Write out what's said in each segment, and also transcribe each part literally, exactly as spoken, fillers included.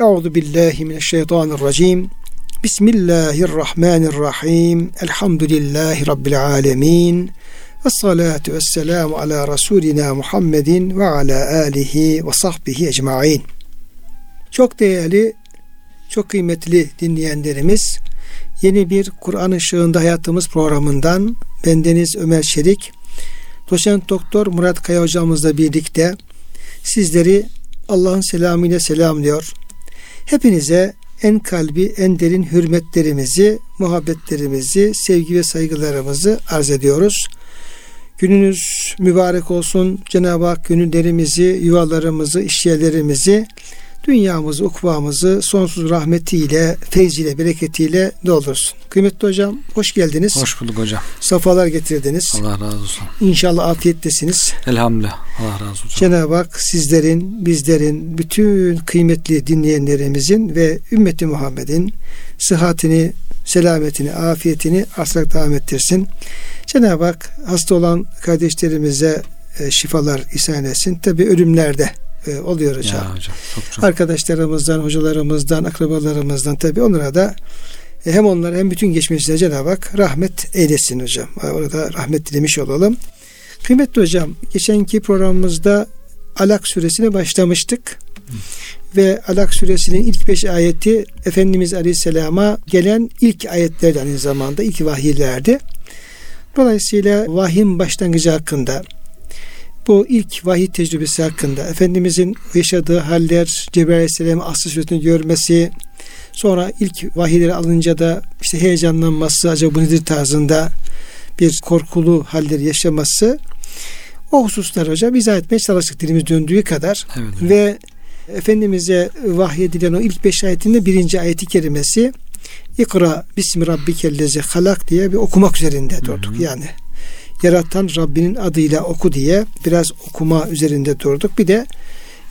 Euzubillahimineşşeytanirracim. Bismillahirrahmanirrahim. Elhamdülillahi Rabbil alemin. Vessalatu vesselamu ala Resulina Muhammedin ve ala alihi ve sahbihi ecmain. Çok değerli, çok kıymetli dinleyenlerimiz, yeni bir Kur'an Işığında Hayatımız programından bendeniz Ömer Şerik, Doçent Doktor Murat Kaya hocamızla birlikte sizleri Allah'ın selamıyla selamlıyor. Hepinize en kalbi, en derin hürmetlerimizi, muhabbetlerimizi, sevgi ve saygılarımızı arz ediyoruz. Gününüz mübarek olsun. Cenab-ı Hak gönüllerimizi, yuvalarımızı, işyerlerimizi, dünyamızı, ukvamızı sonsuz rahmetiyle, feyziyle, bereketiyle doldursun. Kıymetli hocam, hoş geldiniz. Hoş bulduk hocam. Safalar getirdiniz. Allah razı olsun. İnşallah afiyettesiniz. Elhamdülillah. Allah razı olsun. Cenab-ı Hak sizlerin, bizlerin, bütün kıymetli dinleyenlerimizin ve ümmeti Muhammed'in sıhhatini, selametini, afiyetini aslak devam ettirsin. Cenab-ı Hak hasta olan kardeşlerimize şifalar ihsan etsin. Tabi ölümlerde oluyor hocam. hocam çok çok. Arkadaşlarımızdan, hocalarımızdan, akrabalarımızdan, tabi onlara da hem onlara hem bütün geçmişlere Cenab-ı Hak rahmet eylesin hocam. Orada rahmet dilemiş olalım. Kıymetli hocam, geçenki programımızda Alak suresine başlamıştık. Hı. Ve Alak suresinin ilk beş ayeti Efendimiz Aleyhisselam'a gelen ilk ayetlerdi, aynı zamanda ilk vahiylerdi. Dolayısıyla vahyin başlangıcı hakkında, bu ilk vahiy tecrübesi hakkında, Efendimizin yaşadığı haller, Cebrail Aleyhisselam'ın asıl suretini görmesi, sonra ilk vahiyleri alınca da işte heyecanlanması, acaba bu nedir tarzında bir korkulu halleri yaşaması, o hususları hocam izah etmeye çalıştık dilimiz döndüğü kadar. Evet, ve Efendimiz'e vahyedilen o ilk beş ayetinde birinci ayeti kerimesi İkra bismi rabbikellezi halak diye bir okumak üzerinde durduk. Hı hı. Yani yaratan Rabbinin adıyla oku diye biraz okuma üzerinde durduk. Bir de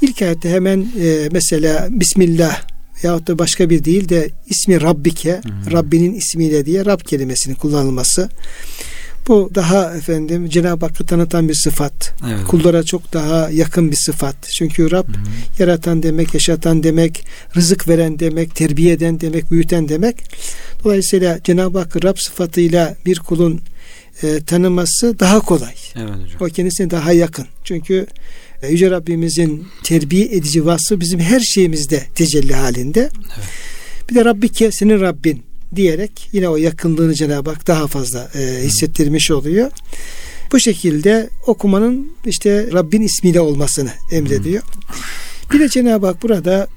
ilk ayette hemen e, mesela Bismillah yahut da başka bir değil de ismi Rabbike, hı hı, Rabbinin ismiyle diye Rab kelimesinin kullanılması. Bu daha efendim Cenab-ı Hakk'ı tanıtan bir sıfat. Evet. Kullara çok daha yakın bir sıfat. Çünkü Rab, hı hı, yaratan demek, yaşatan demek, rızık veren demek, terbiye eden demek, büyüten demek. Dolayısıyla Cenab-ı Hakk'ı Rab sıfatıyla bir kulun e, tanıması daha kolay. Evet hocam. O kendisine daha yakın. Çünkü e, Yüce Rabbimizin terbiye edici vasfı bizim her şeyimizde tecelli halinde. Evet. Bir de Rabbike, senin Rabbin diyerek yine o yakınlığını Cenab-ı Hak daha fazla e, hissettirmiş oluyor. Bu şekilde okumanın işte Rabbin ismiyle olmasını emrediyor. Bir de Cenab-ı Hak burada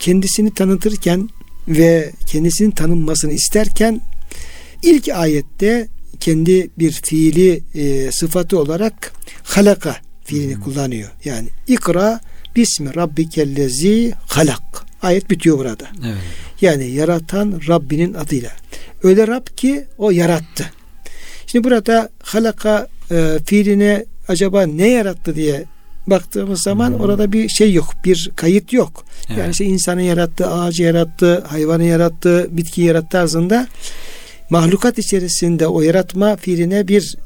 kendisini tanıtırken ve kendisinin tanınmasını isterken ilk ayette kendi bir fiili e, sıfatı olarak halaka fiilini, hmm, kullanıyor. Yani ikra bismi rabbikellezi halak. Ayet bitiyor burada. Evet. Yani yaratan Rabbinin adıyla. Öyle Rab ki o yarattı. Şimdi burada halaka e, fiiline acaba ne yarattı diye baktığımız zaman, hmm, orada bir şey yok. Bir kayıt yok. Evet. Yani işte insanı yarattı, ağacı yarattı, hayvanı yarattı, bitkiyi yarattı tarzında mahlukat içerisinde o yaratma fiiline bir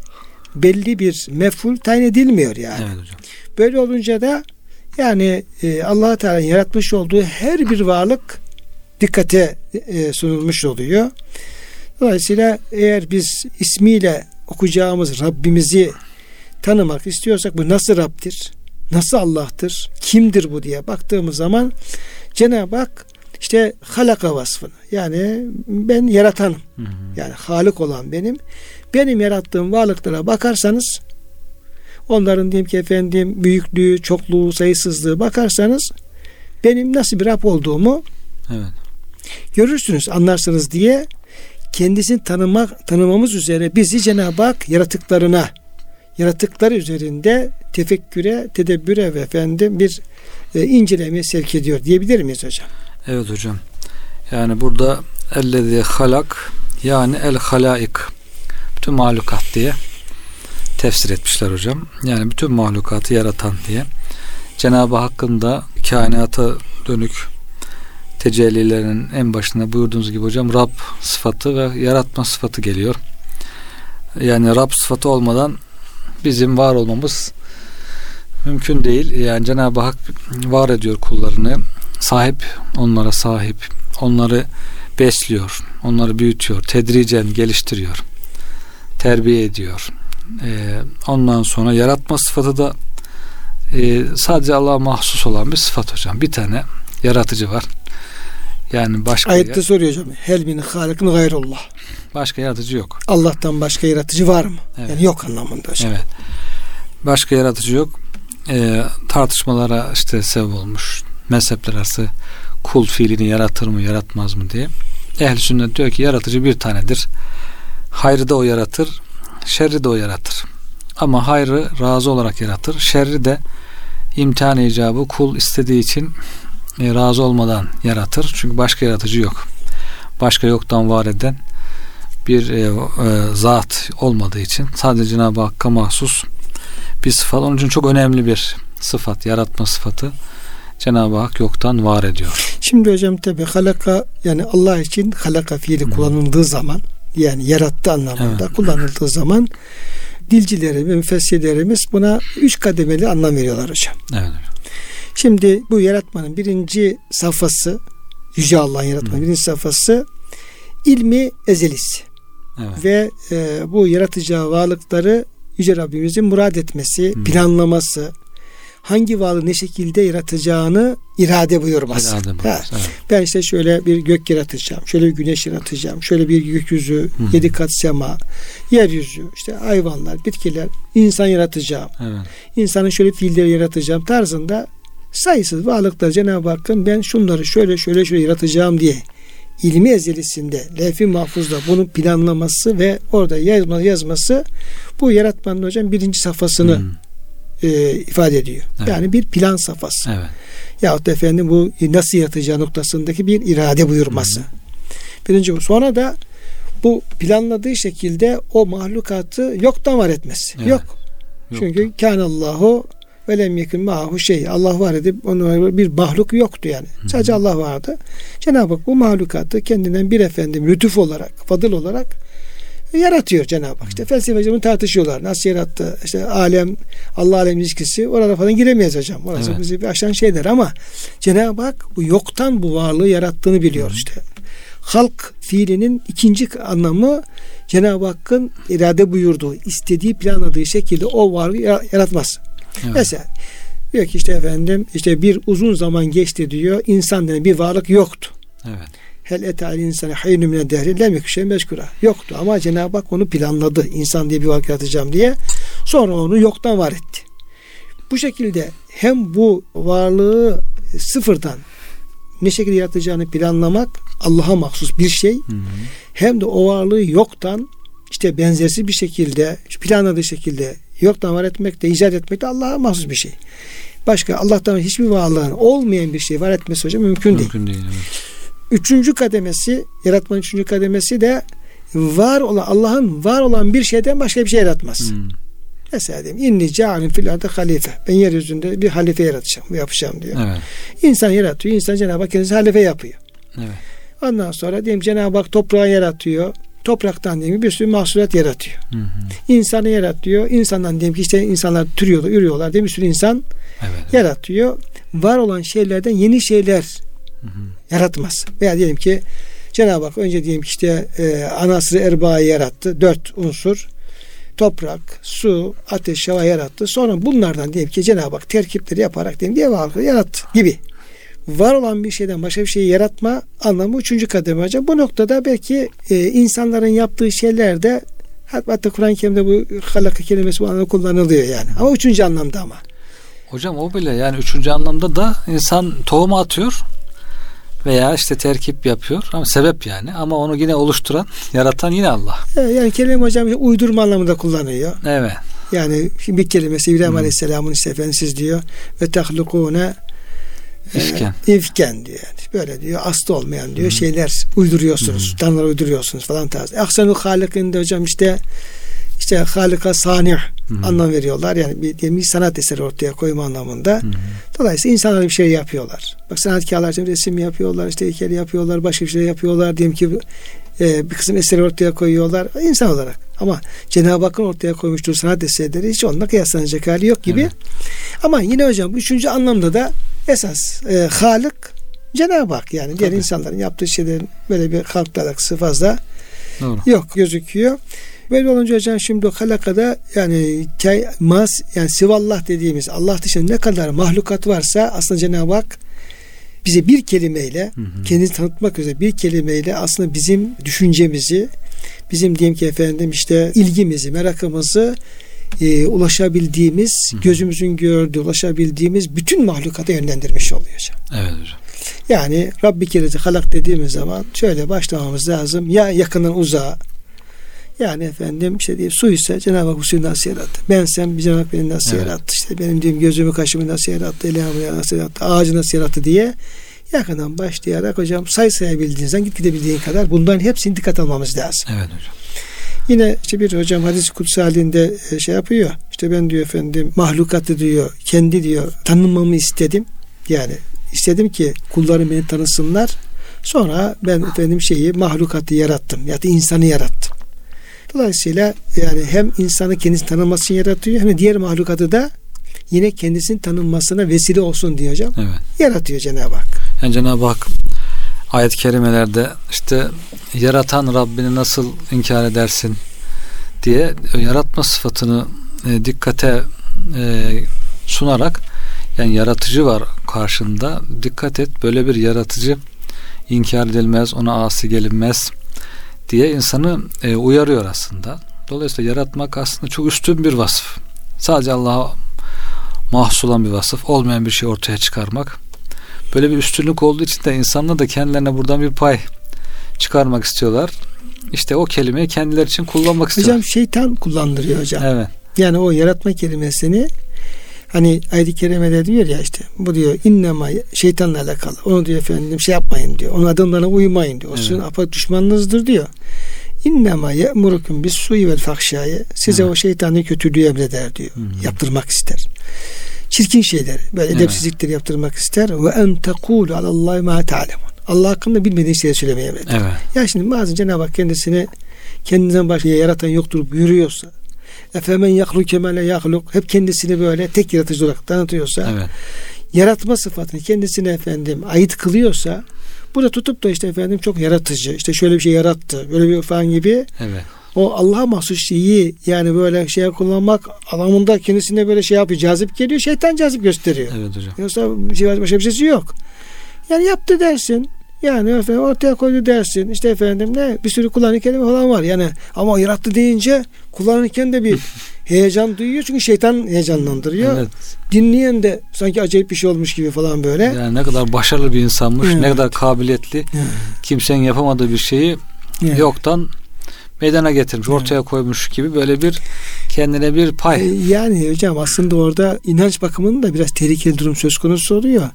belli bir mef'ul tayin edilmiyor yani. Evet hocam. Böyle olunca da yani e, Allah Teala'nın yaratmış olduğu her bir varlık dikkate e, sunulmuş oluyor. Dolayısıyla eğer biz ismiyle okuyacağımız Rabbimizi tanımak istiyorsak bu nasıl Rab'dir? Nasıl Allah'tır? Kimdir bu diye baktığımız zaman Cenab-ı Hak işte halaka vasfını, yani ben yaratanım. Hı hı. Yani Halık olan benim. Benim yarattığım varlıklara bakarsanız, onların diyeyim ki efendim büyüklüğü, çokluğu, sayısızlığı bakarsanız benim nasıl bir Rab olduğumu, evet, görürsünüz, anlarsınız diye kendisini tanımak, tanımamız üzere bizi Cenab-ı Hak yaratıklarına, yaratıkları üzerinde tefekküre, tedebbüre ve efendim bir e, incelemeye sevk ediyor diyebilir miyiz hocam? Evet hocam. Yani burada ellezî halak, yani el halaik, bütün mahlukat diye tefsir etmişler hocam. Yani bütün mahlukatı yaratan diye. Cenab-ı Hakk'ın da kainata dönük tecellilerinin en başında buyurduğunuz gibi hocam Rab sıfatı ve yaratma sıfatı geliyor. Yani Rab sıfatı olmadan bizim var olmamız mümkün değil. Yani Cenab-ı Hak var ediyor kullarını. sahip, onlara sahip, onları besliyor, onları büyütüyor, tedricen geliştiriyor, terbiye ediyor. Ee, ondan sonra yaratma sıfatı da e, sadece Allah'a mahsus olan bir sıfat hocam. Bir tane yaratıcı var. Yani başka ayette yer... soruyor hocam. Hel min halikun gayrullah. Başka yaratıcı yok. Allah'tan başka yaratıcı var mı? Evet. Yani yok anlamında hocam. Evet. Başka yaratıcı yok. Ee, tartışmalara işte sebep olmuş. Mezhepler arası kul fiilini yaratır mı, yaratmaz mı diye. Ehl-i sünnet diyor ki yaratıcı bir tanedir. Hayrı da o yaratır, şerri de o yaratır. Ama hayrı razı olarak yaratır. Şerri de imtihan icabı kul istediği için e, razı olmadan yaratır. Çünkü başka yaratıcı yok. Başka yoktan var eden bir e, e, zat olmadığı için sadece Cenab-ı Hakk'a mahsus bir sıfat. Onun için çok önemli bir sıfat. Yaratma sıfatı. Cenab-ı Hak yoktan var ediyor. Şimdi hocam tabi halaka, yani Allah için halaka fiili hmm. kullanıldığı zaman, yani yarattı anlamında evet. kullanıldığı zaman dilcilerimiz, müfessirlerimiz buna üç kademeli anlam veriyorlar hocam. Evet. Şimdi bu yaratmanın birinci safhası, Yüce Allah'ın yaratmanın hmm. birinci safhası ilmi ezelisi. Evet. Ve e, bu yaratacağı varlıkları Yüce Rabbimizin murad etmesi, hmm. planlaması, hangi varlığı ne şekilde yaratacağını irade buyurması. İrade buyurması evet. Ben işte şöyle bir gök yaratacağım, şöyle bir güneş yaratacağım, şöyle bir gökyüzü, Hı-hı. yedi kat sema, yeryüzü, işte hayvanlar, bitkiler, insan yaratacağım. Evet. İnsanın şöyle fiilleri yaratacağım tarzında sayısız varlıklar Cenab-ı Hakk'ın ben şunları şöyle şöyle şöyle yaratacağım diye ilmi ezelisinde, lef-i mahfuzda bunun planlaması ve orada yazma, yazması bu yaratmanın hocam birinci safhasını Hı-hı. E, ifade ediyor. Evet. Yani bir plan safhası. Evet. Yahut da efendim bu nasıl yaratacağı noktasındaki bir irade buyurması. Hı hı. Birinci bu. Sonra da bu planladığı şekilde o mahlukatı yoktan var etmesi. Evet. Yok. Yok. Çünkü kânallâhu ve lem yekun ma'ahu şey. Allah var edip onun bir mahluk yoktu yani. Hı hı. Sadece Allah vardı. Cenab-ı Hak bu mahlukatı kendinden bir efendim lütuf olarak, fadıl olarak yaratıyor Cenab-ı Hak. İşte felsefeciler bunu tartışıyorlar. Nasıl yarattı? İşte alem, Allah alem ilişkisi. Orada falan giremeyiz hocam. Orası evet. bizi bir aşan şeyler ama Cenab-ı Hak bu yoktan bu varlığı yarattığını biliyor işte. Halk fiilinin ikinci anlamı Cenab-ı Hakk'ın irade buyurduğu, istediği, planladığı şekilde o varlığı yaratmaz. Evet. Mesela diyor ki işte efendim işte bir uzun zaman geçti diyor. İnsan denen bir varlık yoktu. Evet. Hel etali insane hayrun mine dehri lem yekşe meşkura. Yoktu ama Cenab-ı Hak onu planladı. İnsan diye bir varlık yaratacağım diye. Sonra onu yoktan var etti. Bu şekilde hem bu varlığı sıfırdan ne şekilde yaratacağını planlamak Allah'a mahsus bir şey. Hı hı. Hem de o varlığı yoktan işte benzersiz bir şekilde planladığı şekilde yoktan var etmek de icat etmek de Allah'a mahsus bir şey. Başka Allah'tan hiçbir varlığın olmayan bir şey var etmesi hocam mümkün, mümkün değil. değil evet. Üçüncü kademesi, yaratmanın üçüncü kademesi de var olan, Allah'ın var olan bir şeyden başka bir şey yaratmaz. Hmm. Mesela diyeyim, inni ca'alin fil ardı halife. Ben yeryüzünde bir halife yaratacağım, yapacağım diyor. Evet. İnsan yaratıyor, insan Cenab-ı Hak kendisi halife yapıyor. Evet. Ondan sonra diyeyim Cenab-ı Hak toprağı yaratıyor. Topraktan diyeyim bir sürü mahsulat yaratıyor. Hmm. İnsanı yaratıyor. İnsandan diyeyim ki işte insanlar türüyorlar, ürüyorlar diye bir sürü insan evet. yaratıyor. Var olan şeylerden yeni şeyler Hı hı. yaratmaz. Veya diyelim ki Cenab-ı Hak önce diyelim ki işte e, anasır erbağayı yarattı. Dört unsur. Toprak, su, ateş, hava yarattı. Sonra bunlardan diyelim ki Cenab-ı Hak terkipleri yaparak diyelim ki ev halkı yarattı gibi. Var olan bir şeyden başka bir şeyi yaratma anlamı üçüncü kademe hocam. Bu noktada belki e, insanların yaptığı şeyler de hatta Kur'an-ı Kerim'de bu halaka kelimesi bu anlamda kullanılıyor yani. Ama üçüncü anlamda ama. Hocam o bile yani üçüncü anlamda da insan tohumu atıyor. Veya işte terkip yapıyor ama sebep yani ama onu yine oluşturan yaratan yine Allah. Evet, yani kelime hocam uydurma anlamında kullanıyor. Evet. Yani bir kelimesi İbrahim hmm. Aleyhisselam'ın işte efendim siz diyor ve tahlukune ifken. E, ifken diyor. Yani. Böyle diyor aslı olmayan diyor hmm. şeyler uyduruyorsunuz. Hmm. Tanrıları uyduruyorsunuz falan tarzı. Ahsenul Halik'in de hocam işte işte halika sani hmm. anlam veriyorlar. Yani bir, bir sanat eseri ortaya koyma anlamında. Hmm. Dolayısıyla insanlar bir şey yapıyorlar. Bak sanatkarlar şimdi resim yapıyorlar, işte heykel yapıyorlar, başka bir şey yapıyorlar. Diyelim ki e, bir kısım eseri ortaya koyuyorlar insan olarak. Ama Cenab-ı Hakk'ın ortaya koymuştur sanat eserleri hiç onunla kıyaslanacak hali yok gibi. Evet. Ama yine hocam bu üçüncü anlamda da esas e, Halık Cenab-ı Hak yani diğer insanların yaptığı şeylerin böyle bir halkla alakası fazla doğru. yok gözüküyor. Böyle olunca hocam şimdi o halakada yani kay, mas, yani sivallah dediğimiz Allah dışında ne kadar mahlukat varsa aslında Cenab-ı Hak bize bir kelimeyle hı hı. kendini tanıtmak üzere bir kelimeyle aslında bizim düşüncemizi, bizim diyelim ki efendim işte ilgimizi, merakımızı e, ulaşabildiğimiz, hı hı. gözümüzün gördüğü, ulaşabildiğimiz bütün mahlukata yönlendirmiş oluyor hocam. Evet hocam. Yani Rabbi kereci halak dediğimiz zaman şöyle başlamamız lazım. Ya yakından uzağa. Yani efendim işte diyeyim su ise Cenab-ı Hak suyu nasıl yarattı? Ben sen Cenab-ı Hak beni nasıl evet. yarattı? İşte benim diyeyim gözümü kaşımı nasıl yarattı? Elhamı nasıl yarattı? Ağacı nasıl yarattı diye yakından başlayarak hocam say sayabildiğinizden git gidebildiğin kadar bunların hepsini dikkat almamız lazım. Evet hocam. Yine işte bir hocam hadis-i kutsi halinde şey yapıyor. İşte ben diyor efendim mahlukatı diyor kendi diyor tanınmamı istedim. Yani İstedim ki kullarım beni tanısınlar. Sonra ben efendim şeyi mahlukatı yarattım. Ya da insanı yarattım. Dolayısıyla yani hem insanı kendisi tanınmasını yaratıyor hem de diğer mahlukatı da yine kendisinin tanınmasına vesile olsun diye hocam. Evet. Yaratıyor Cenab-ı Hak. Yani Cenab-ı Hak ayet-i kerimelerde işte yaratan Rabbini nasıl inkar edersin diye yaratma sıfatını dikkate sunarak yani yaratıcı var karşında. Dikkat et, böyle bir yaratıcı inkar edilmez, ona asi gelinmez diye insanı e, uyarıyor aslında. Dolayısıyla yaratmak aslında çok üstün bir vasıf. Sadece Allah'a mahsus olan bir vasıf. Olmayan bir şey ortaya çıkarmak. Böyle bir üstünlük olduğu için de insanlar da kendilerine buradan bir pay çıkarmak istiyorlar. İşte o kelimeyi kendileri için kullanmak istiyorlar. Hocam şeytan kullandırıyor hocam. Evet. Yani o yaratma kelimesini hani ayet-i kerimede diyor ya işte bu diyor innema şeytanla alakalı. Onu diyor efendim şey yapmayın diyor. Onun adımlarına uymayın diyor. O evet. sizin apak düşmanınızdır diyor. İnnema ye'murukum bis su'i vel fahşâ'yı. Size evet. o şeytanı kötülüğü emreder diyor. Hı-hı. Yaptırmak ister. Çirkin şeyleri, böyle edepsizlikleri evet. yaptırmak ister. Ve en tekûlu alallâhi mâ ta'lemun. Allah hakkında bilmediğin şeyleri söylemeye emreder. Evet. Ya şimdi bazen Cenab-ı Hak kendisini kendinden başka yaratan yoktur buyuruyorsa efemen yahluk emale yahluk hep kendisini böyle tek yaratıcı olarak tanıtıyorsa evet. yaratma sıfatını kendisine efendim ait kılıyorsa burada tutup da işte efendim çok yaratıcı işte şöyle bir şey yarattı böyle bir falan gibi evet. o Allah'a mahsus şeyi yani böyle şeye kullanmak anlamında kendisine böyle şey yapıyor cazip geliyor şeytan cazip gösteriyor. Evet hocam. Yoksa şey, başka bir şeysi yok. Yani yaptı dersin. Yani efendim ortaya koydu dersin. İşte efendim ne? Bir sürü kullanıcı kelime falan var. Yani ama yarattı deyince kullanırken de bir heyecan duyuyor. Çünkü şeytan heyecanlandırıyor. Evet. Dinleyen de sanki acayip bir şey olmuş gibi falan böyle. Yani ne kadar başarılı bir insanmış. Evet. Ne kadar kabiliyetli. Evet. Kimsenin yapamadığı bir şeyi evet. yoktan meydana getirmiş. Evet. Ortaya koymuş gibi böyle bir kendine bir pay. Yani hocam aslında orada inanç bakımının da biraz tehlikeli durum söz konusu oluyor.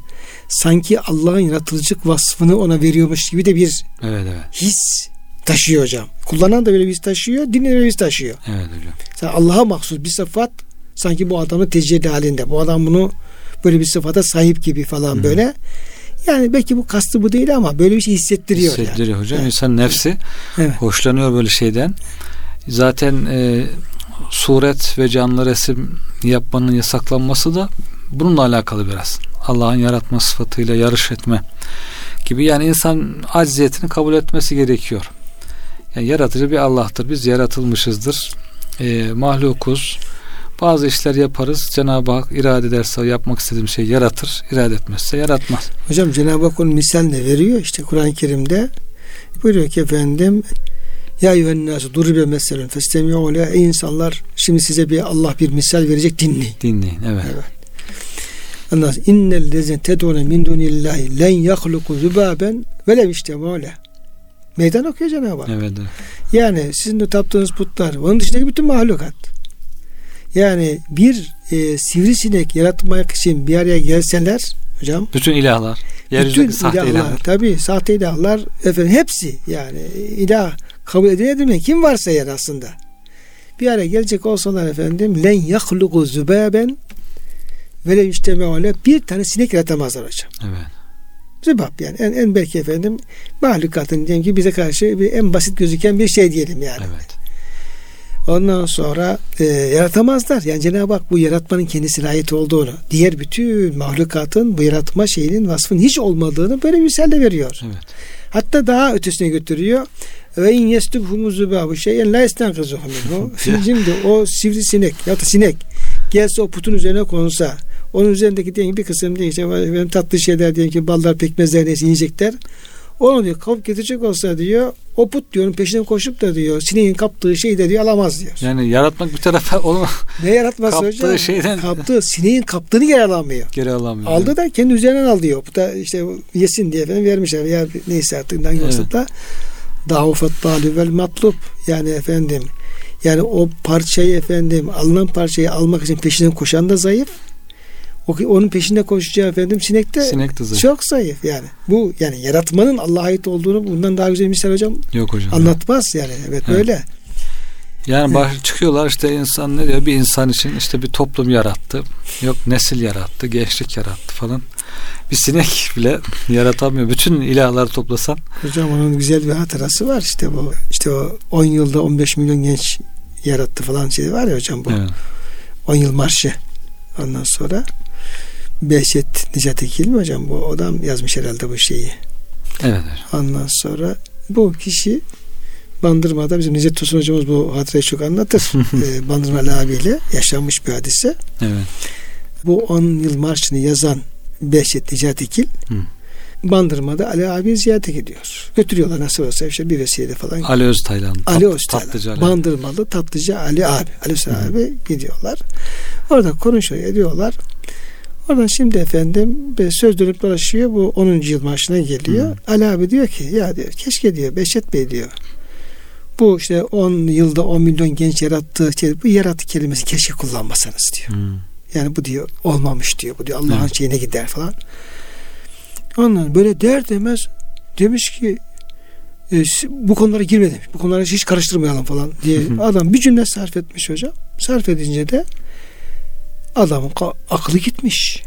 Sanki Allah'ın yaratılıcılık vasfını ona veriyormuş gibi de bir evet, evet. his taşıyor hocam. Kullanan da böyle bir his taşıyor, dinleyen de böyle bir his taşıyor. Evet hocam. Yani Allah'a mahsus bir sıfat sanki bu adamın tecelli halinde. Bu adam bunu böyle bir sıfata sahip gibi falan Hı. böyle. Yani belki bu kastı bu değil ama böyle bir şey hissettiriyor. Hissettiriyor yani. Hocam. Evet. İnsanın nefsi evet. hoşlanıyor böyle şeyden. Zaten e, suret ve canlı resim yapmanın yasaklanması da bununla alakalı biraz. Allah'ın yaratma sıfatıyla yarış etme gibi yani insan acziyetini kabul etmesi gerekiyor. Yani yaratıcı bir Allah'tır. Biz yaratılmışızdır. E, mahlukuz. Bazı işler yaparız. Cenab-ı Hak irade ederse yapmak istediğim şeyi yaratır. İrade etmezse yaratmaz. Hocam Cenab-ı Hak onun misal de veriyor. İşte Kur'an-ı Kerim'de buyuruyor ki efendim ya yuhennâsü duribe meselun festemi'û lehâ. Ey insanlar şimdi size bir Allah bir misal verecek dinleyin. Dinleyin. Evet. evet. Anlasın. İnnellezîne tedûne min dûnillâhi len yahlukû zübâben ve lev iştemû lehâ. Meydan okuyor Cenab-ı Hak. Evet. Yani sizin de taptığınız putlar, onun dışındaki bütün mahlukat. Yani bir e, sivrisinek yaratmak için bir araya gelseler hocam. Bütün ilahlar. Bütün sahte ilahlar. ilahlar. Tabii sahte ilahlar. Efendim hepsi yani ilah kabul edilemeyen kim varsa yani aslında. Bir araya gelecek olsalar efendim len yahlugu zübaben ve lev iştemû. Bir tane sinek yaratamazlar hocam. Evet. Zübab yani en, en belki efendim mahlukatın diyelim ki bize karşı bir, en basit gözüken bir şey diyelim yani. Evet. Ondan sonra e, yaratamazlar. Yani Cenab-ı Hak bu yaratmanın kendisine ait olduğunu, diğer bütün mahlukatın bu yaratma şeyinin, vasfının hiç olmadığını böyle bir misal veriyor. Evet. Hatta daha ötesine götürüyor. Ve in yestubhumu zubahu şeyen la istenkizuhu minhu. Şimdi o sivrisinek ya da sinek gelse o putun üzerine konsa, onun üzerindeki diyelim bir kısım diye işte tatlı şeyler diyelim ki ballar, pekmezler neyse yiyecekler. Onu diyor kapıp getirecek olsa diyor o put diyorum peşinden koşup da diyor sineğin kaptığı şeyi de diyor alamaz diyor. Yani yaratmak bir tarafa olmaz. Ne yaratması kaptığı hocam? Şeyden... Kaptığı sineğin kaptığını geri alamıyor. Geri alamıyor. Aldı yani. Da kendi üzerinden al diyor. Bu da işte yesin diye efendim vermişler. Ya neyse artık hangi evet. olsa da dahufet talib vel matlup yani efendim yani o parçayı efendim alınan parçayı almak için peşinden koşan da zayıf. Onun peşinde koşacağı efendim sinek de, sinek de zayıf. Çok zayıf yani. Bu yani yaratmanın Allah'a ait olduğunu bundan daha güzel misal hocam, yok hocam anlatmaz yani. Evet, evet. Öyle. Yani bahri çıkıyorlar işte insan ne diyor bir insan için işte bir toplum yarattı. Yok nesil yarattı, gençlik yarattı falan. Bir sinek bile yaratamıyor. Bütün ilahları toplasan. Hocam onun güzel bir hatırası var işte bu. İşte o on yılda on beş milyon genç yarattı falan şey var ya hocam bu. Evet. on yıl marşı. Ondan sonra Behçet Nicatekil mi hocam bu adam yazmış herhalde bu şeyi. Evet. Ondan sonra bu kişi Bandırma'da bizim Necdet Tosun hocamız bu hatırayı çok anlatır. ee, Bandırmalı abiyle yaşanmış bir hadise. Evet. Bu on yıl marşını yazan Behçet Nicatekil Bandırma'da Ali abi ziyarete gidiyor. Götürüyorlar nasıl olsa işte bir vesile falan. Ali Öztaylan. Ali Öztaylan. Bandırmalı tatlıcı Ali abi. Ali Öztaylan abi gidiyorlar. Orada konuşuyor ediyorlar. Oradan şimdi efendim söz dönüp dolaşıyor. Bu onuncu yıl marşına geliyor. Hı. Ali abi diyor ki ya diyor keşke diyor Behçet Bey diyor. Bu işte on yılda on milyon genç yarattığı şey, bu yarattı kelimesi keşke kullanmasanız diyor. Hı. Yani bu diyor olmamış diyor. Bu diyor Allah'ın evet. şeyine gider falan. Ondan böyle der demez demiş ki e, bu konulara girme demiş. Bu konulara hiç karıştırmayalım falan diye. Hı hı. Adam bir cümle sarf etmiş hocam. Sarf edince de adamın aklı gitmiş.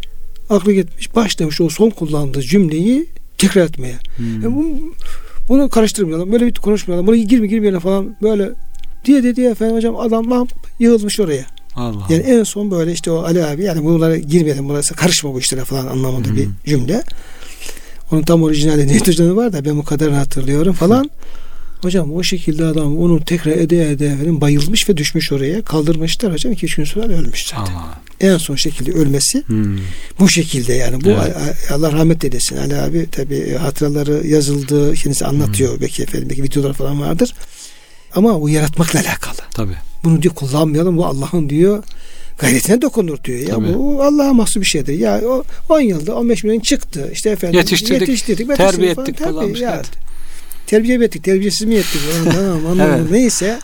Aklı gitmiş. Başlamış o son kullandığı cümleyi tekrar etmeye. Hmm. Yani bunu, bunu karıştırmayalım. Böyle bir konuşmayalım. Bunu girme girmeyelim falan böyle diye dedi efendim hocam adam lamp yığılmış oraya. Allah. Yani en son böyle işte o Ali abi yani bunlara girmeyelim. Burası karışma bu işlere falan anlamadığı hmm. bir cümle. Onun tam orijinali neydi hocam var da ben bu kadarını hatırlıyorum falan. Hocam o şekilde adam onu tekrar ede ede efendim bayılmış ve düşmüş oraya. Kaldırmışlar hocam. iki üç gün sonra ölmüş zaten. Allah. En son şekilde ölmesi hmm. bu şekilde yani bu evet. Allah rahmet eylesin. Ali abi tabi hatıraları yazıldı. Kendisi anlatıyor. Hmm. Belki efendim belki videolar falan vardır. Ama bu yaratmakla alakalı. Tabii. Bunu diyor kullanmayalım. Bu Allah'ın diyor gayretine dokunur diyor. Ya tabii. Bu Allah'a mahsus bir şeydir. Ya o on yılda on beş milyon çıktı. İşte efendim yetiştirdik. yetiştirdik terbiye falan, ettik falan. Terbiye mi ettik? Terbiyesiz mi ettik? Tamam, anladım. Evet. Neyse.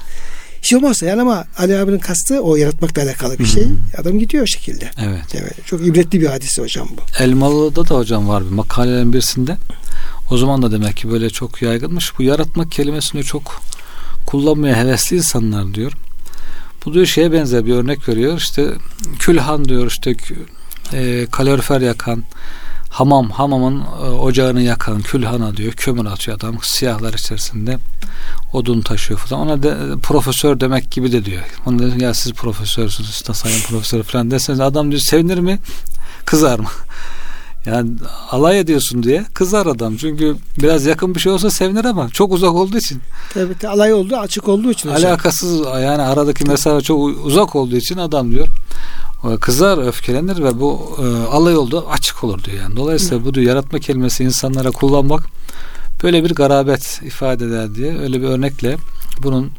Hiç olmazsa yani ama Ali abinin kastı o yaratmakla alakalı bir şey. Hı-hı. Adam gidiyor o şekilde. Evet. Evet. Çok ibretli bir hadise hocam bu. Elmalı'da da hocam var bir makalelerin birisinde. O zaman da demek ki böyle çok yaygınmış. Bu yaratmak kelimesini çok kullanmaya hevesli insanlar diyor. Bu diyor şeye benzer bir örnek veriyor. İşte külhan diyor işte e, kalorifer yakan Hamam, hamamın e, ocağını yakan külhana diyor, kömür atıyor adam siyahlar içerisinde odun taşıyor falan. Ona de, profesör demek gibi de diyor. Ona de, ya siz profesörsünüz, işte sayın profesör falan deseniz adam diyor sevinir mi? Kızar mı? Yani alay ediyorsun diye kızar adam. Çünkü biraz yakın bir şey olsa sevinir ama çok uzak olduğu için. Tabii ki alay olduğu, açık olduğu için. Alakasız yani aradaki mesafe çok uzak olduğu için adam diyor. Kızar, öfkelenir ve bu e, alay oldu açık olur diyor yani. Dolayısıyla Hı. bu diyor yaratma kelimesi insanlara kullanmak böyle bir garabet ifade eder diye öyle bir örnekle bunun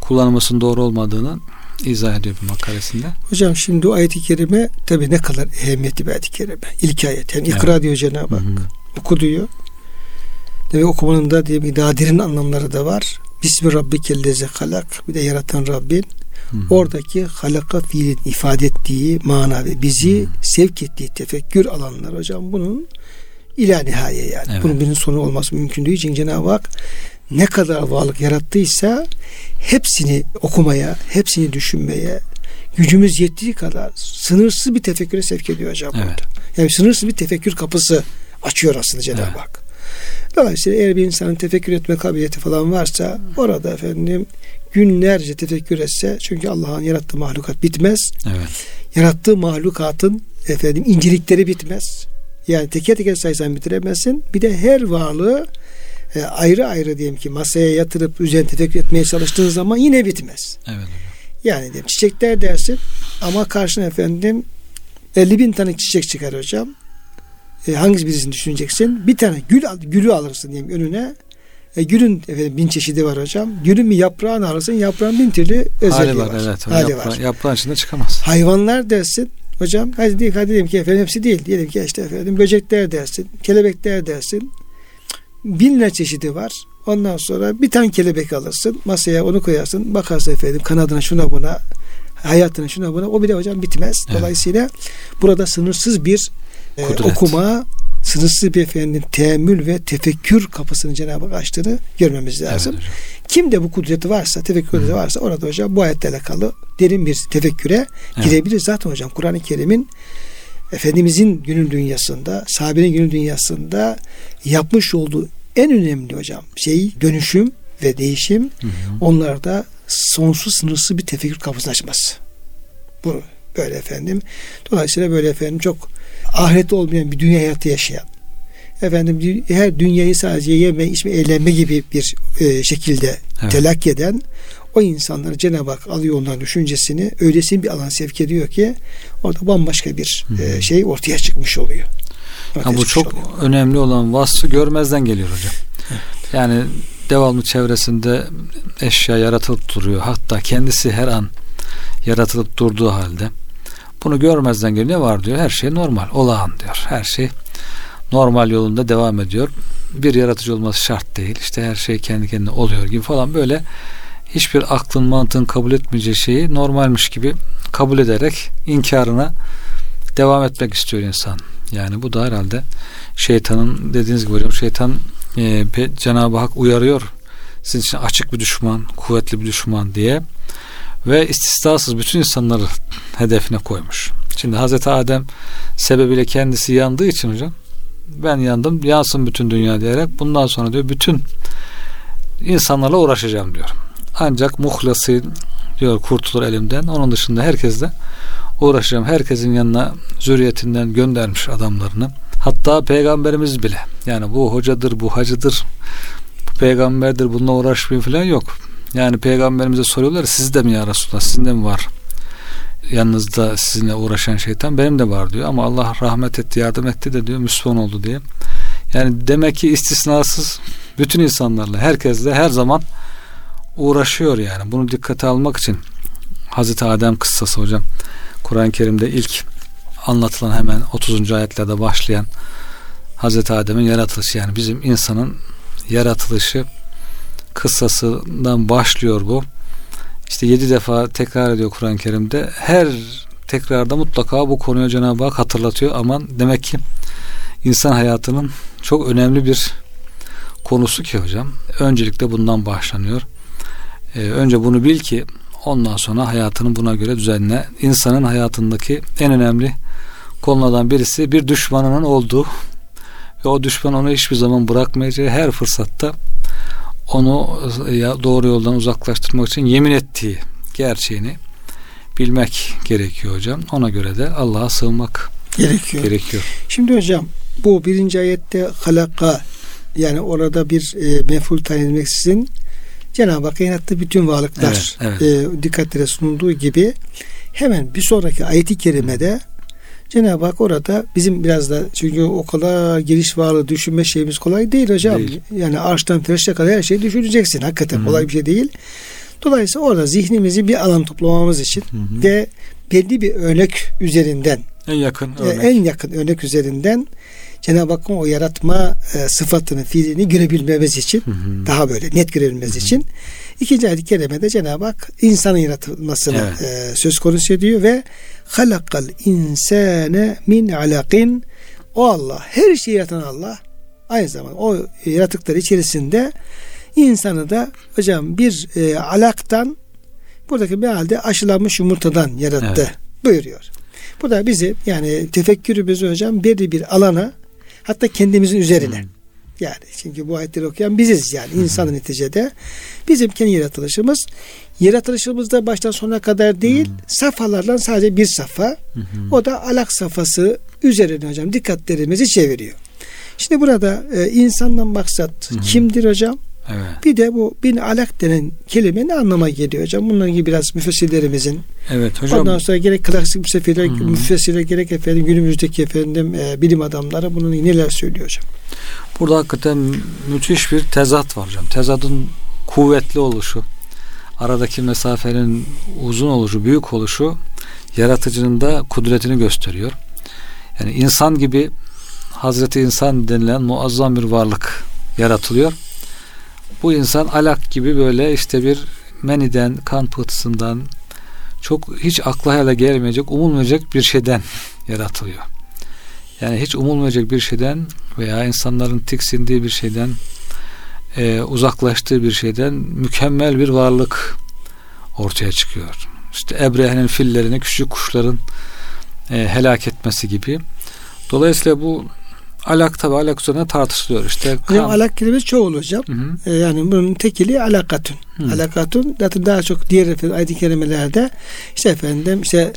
kullanılmasının doğru olmadığını izah ediyor bu makalesinde. Hocam şimdi o ayet-i kerime tabii ne kadar ehemmiyetli bir ayet-i kerime. İlk ayet. Yani ikra evet. diyor Cenab-ı Hak. Hı-hı. Oku diyor. Ve okumanın da diye bir daha derin anlamları da var. Bismi Rabbikellezi halak. Bir de yaratan Rabbin. Hmm. Oradaki halaka fiilin ifade ettiği mana ve bizi hmm. sevk ettiği tefekkür alanlar hocam bunun ila nihaye yani. Evet. Bunun birinin sonu olması mümkün değil. Çünkü Cenab-ı Hak ne kadar varlık yarattıysa hepsini okumaya, hepsini düşünmeye gücümüz yettiği kadar sınırsız bir tefekküre sevk ediyor hocam. Evet. Yani sınırsız bir tefekkür kapısı açıyor aslında Cenab-ı evet. Hak. Dolayısıyla eğer bir insanın tefekkür etme kabiliyeti falan varsa orada efendim günlerce tefekkür etse, çünkü Allah'ın yarattığı mahlukat bitmez. Evet. Yarattığı mahlukatın efendim incelikleri bitmez. Yani teker teker saysan bitiremezsin. Bir de her varlığı e, ayrı ayrı diyelim ki masaya yatırıp üzerine tefekkür etmeye çalıştığın zaman yine bitmez. Evet. Yani diyelim, çiçekler dersin ama karşına efendim elli bin tane çiçek çıkar hocam. E, hangisi birisini düşüneceksin? Bir tane gül gülü alırsın diyelim önüne. E, gülün efendim, bin çeşidi var hocam. Gülün bir yaprağını alırsın. Yaprağın bin türlü özelliği var. var. Evet, hali yapra- var. Yaprağın içinde çıkamaz. Hayvanlar dersin. Hocam hadi diyelim, hadi diyelim ki efendim hepsi değil. Diyelim ki işte efendim böcekler dersin. Kelebekler dersin. Binler çeşidi var. Ondan sonra bir tane kelebek alırsın. Masaya onu koyarsın. Bakarsın efendim kanadına şuna buna. Hayatına şuna buna. O bile hocam bitmez. Evet. Dolayısıyla burada sınırsız bir e, okuma, sınırsız bir efendim teemmül ve tefekkür kapısını Cenab-ı Hak açtığını görmemiz lazım. Evet. Kimde bu kudreti varsa, tefekkürü de varsa orada hocam bu ayetle alakalı derin bir tefekküre evet. girebilir. Zaten hocam Kur'an-ı Kerim'in Efendimizin günün dünyasında, sahabenin günün dünyasında yapmış olduğu en önemli hocam şey dönüşüm ve değişim hı hı. onlarda sonsuz sınırsız bir tefekkür kapısını açması. Bu böyle efendim. Dolayısıyla böyle efendim çok ahirette olmayan bir dünya hayatı yaşayan, efendim her dünyayı sadece yeme, içme, eğlenme gibi bir e, şekilde evet. telakki eden o insanları Cenab-ı Hak alıyor onların düşüncesini, öylesine bir alan sevk ediyor ki orada bambaşka bir e, şey ortaya çıkmış oluyor. Ortaya ha, bu çok oluyor. Önemli olan vasfı görmezden geliyor hocam. Evet. Yani devamlı çevresinde eşya yaratılıp duruyor. Hatta kendisi her an yaratılıp durduğu halde bunu görmezden geliyor. Ne var diyor? Her şey normal, olağan diyor. Her şey normal yolunda devam ediyor. Bir yaratıcı olması şart değil. İşte her şey kendi kendine oluyor gibi falan böyle hiçbir aklın, mantığın kabul etmeyeceği şeyi normalmiş gibi kabul ederek inkarına devam etmek istiyor insan. Yani bu da herhalde şeytanın dediğiniz gibi hocam, şeytan e, Cenab-ı Hak uyarıyor. Sizin için açık bir düşman, kuvvetli bir düşman diye. Ve istisnasız bütün insanları hedefine koymuş. Şimdi Hazreti Adem sebebiyle kendisi yandığı için hocam ben yandım, yansın bütün dünya diyerek bundan sonra diyor bütün insanlarla uğraşacağım diyor. Ancak muhlası diyor kurtulur elimden. Onun dışında herkesle uğraşacağım. Herkesin yanına zürriyetinden göndermiş adamlarını. Hatta peygamberimiz bile yani bu hocadır, bu hacıdır, bu peygamberdir, bununla uğraşmayın falan yok. Yani peygamberimize soruyorlar, sizde mi ya Resulullah, sizde mi var? Yanınızda sizinle uğraşan şeytan benim de var diyor ama Allah rahmet etti, yardım etti de diyor Müslüman oldu diye. Yani demek ki istisnasız bütün insanlarla, herkesle her zaman uğraşıyor yani. Bunu dikkate almak için Hazreti Adem kıssası hocam Kur'an-ı Kerim'de ilk anlatılan hemen otuzuncu ayetlerde başlayan Hazreti Adem'in yaratılışı yani bizim insanın yaratılışı kıssasından başlıyor bu. İşte yedi defa tekrar ediyor Kur'an-ı Kerim'de. Her tekrarda mutlaka bu konuyu Cenab-ı Hak hatırlatıyor. Aman demek ki insan hayatının çok önemli bir konusu ki hocam. Öncelikle bundan başlanıyor. Ee, önce bunu bil ki ondan sonra hayatını buna göre düzenle. İnsanın hayatındaki en önemli konulardan birisi bir düşmanının olduğu ve o düşman onu hiçbir zaman bırakmayacağı, her fırsatta onu doğru yoldan uzaklaştırmak için yemin ettiği gerçeğini bilmek gerekiyor hocam. Ona göre de Allah'a sığınmak gerekiyor. gerekiyor. Şimdi hocam bu birinci ayette halaka yani orada bir e, mef'ul tayin edilmeksizin Cenab-ı Hakk'ın yarattığı bütün varlıklar evet, evet. E, dikkatlere sunulduğu gibi hemen bir sonraki ayeti kerimede Cenab-ı Hak orada bizim biraz da çünkü o kadar giriş varlığı düşünme şeyimiz kolay değil hocam. Değil. Yani arştan ferşe kadar her şeyi düşüneceksin. Hakikaten Hı-hı. kolay bir şey değil. Dolayısıyla orada zihnimizi bir alan toplamamız için Hı-hı. ve belli bir örnek üzerinden en yakın örnek, e, en yakın örnek üzerinden Cenab-ı Hakk'ın o yaratma e, sıfatını, fiilini görebilmemiz için Hı-hı. daha böyle net görebilmemiz Hı-hı. için ikinci ayet-i kerimede Cenab-ı Hak insanın yaratılmasını evet. e, söz konusu ediyor ve halakal insane min alakin o Allah, her şeyi yaratan Allah aynı zamanda o yaratıklar içerisinde insanı da hocam bir e, alaktan buradaki bir halde aşılanmış yumurtadan yarattı evet. buyuruyor. Bu da bizi yani tefekkürümüzü hocam belli bir alana hatta kendimizin üzerine Yani çünkü bu ayetleri okuyan biziz yani insanın neticede. Bizim kendi yaratılışımız. Yaratılışımızda baştan sona kadar değil, Hı-hı. safhalarla sadece bir safha. Hı-hı. O da alak safhası üzerine hocam dikkatlerimizi çeviriyor. Şimdi burada e, insandan maksat Hı-hı. kimdir hocam? Evet. Bir de bu bin alak denen kelime ne anlama geliyor hocam? Bununla ilgili biraz müfessirlerimizin. Evet hocam. Ondan sonra gerek klasik müfessirler, müfessirler gerek efendim günümüzdeki efendim e, bilim adamları bunun neler söylüyor hocam? Burada hakikaten müthiş bir tezat var hocam. Tezatın kuvvetli oluşu, aradaki mesafenin uzun oluşu, büyük oluşu yaratıcının da kudretini gösteriyor. Yani insan gibi Hazreti İnsan denilen muazzam bir varlık yaratılıyor. Bu insan alak gibi böyle işte bir meniden, kan pıhtısından, çok hiç akla hayale gelmeyecek, umulmayacak bir şeyden yaratılıyor. Yani hiç umulmayacak bir şeyden veya insanların tiksindiği bir şeyden, e, uzaklaştığı bir şeyden mükemmel bir varlık ortaya çıkıyor. İşte Ebrehe'nin fillerini, küçük kuşların e, helak etmesi gibi. Dolayısıyla bu alak tabi alak üzerine tartışılıyor işte. Kan... Yani alak kelimesi çoğul hocam. Hı hı. Yani bunun tekili alakatun. Hı. Alakatun zaten daha çok diğer ayet-i kerimelerde işte efendim işte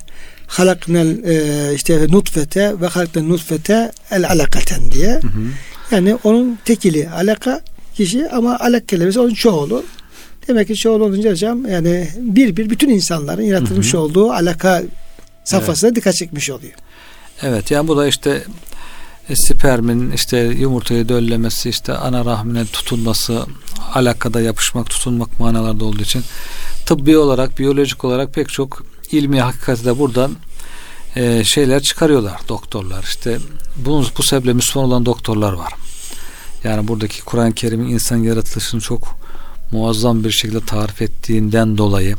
halaknel e, işte nutfete ve halaknel nutfete el alakaten diye. Hı hı. Yani onun tekili alaka kişi ama alak kelimesi onun çoğulu. Demek ki çoğul olunca hocam yani bir bir bütün insanların yaratılmış hı hı. olduğu alaka safhasına evet. dikkat çekmiş oluyor. Evet yani bu da işte spermin işte yumurtayı döllemesi, işte ana rahmine tutunması, alakada yapışmak, tutunmak manalarda olduğu için tıbbi olarak, biyolojik olarak pek çok ilmi hakikati de buradan e, şeyler çıkarıyorlar doktorlar. İşte bu, bu sebeple Müslüman olan doktorlar var. Yani buradaki Kur'an-ı Kerim'in insan yaratılışını çok muazzam bir şekilde tarif ettiğinden dolayı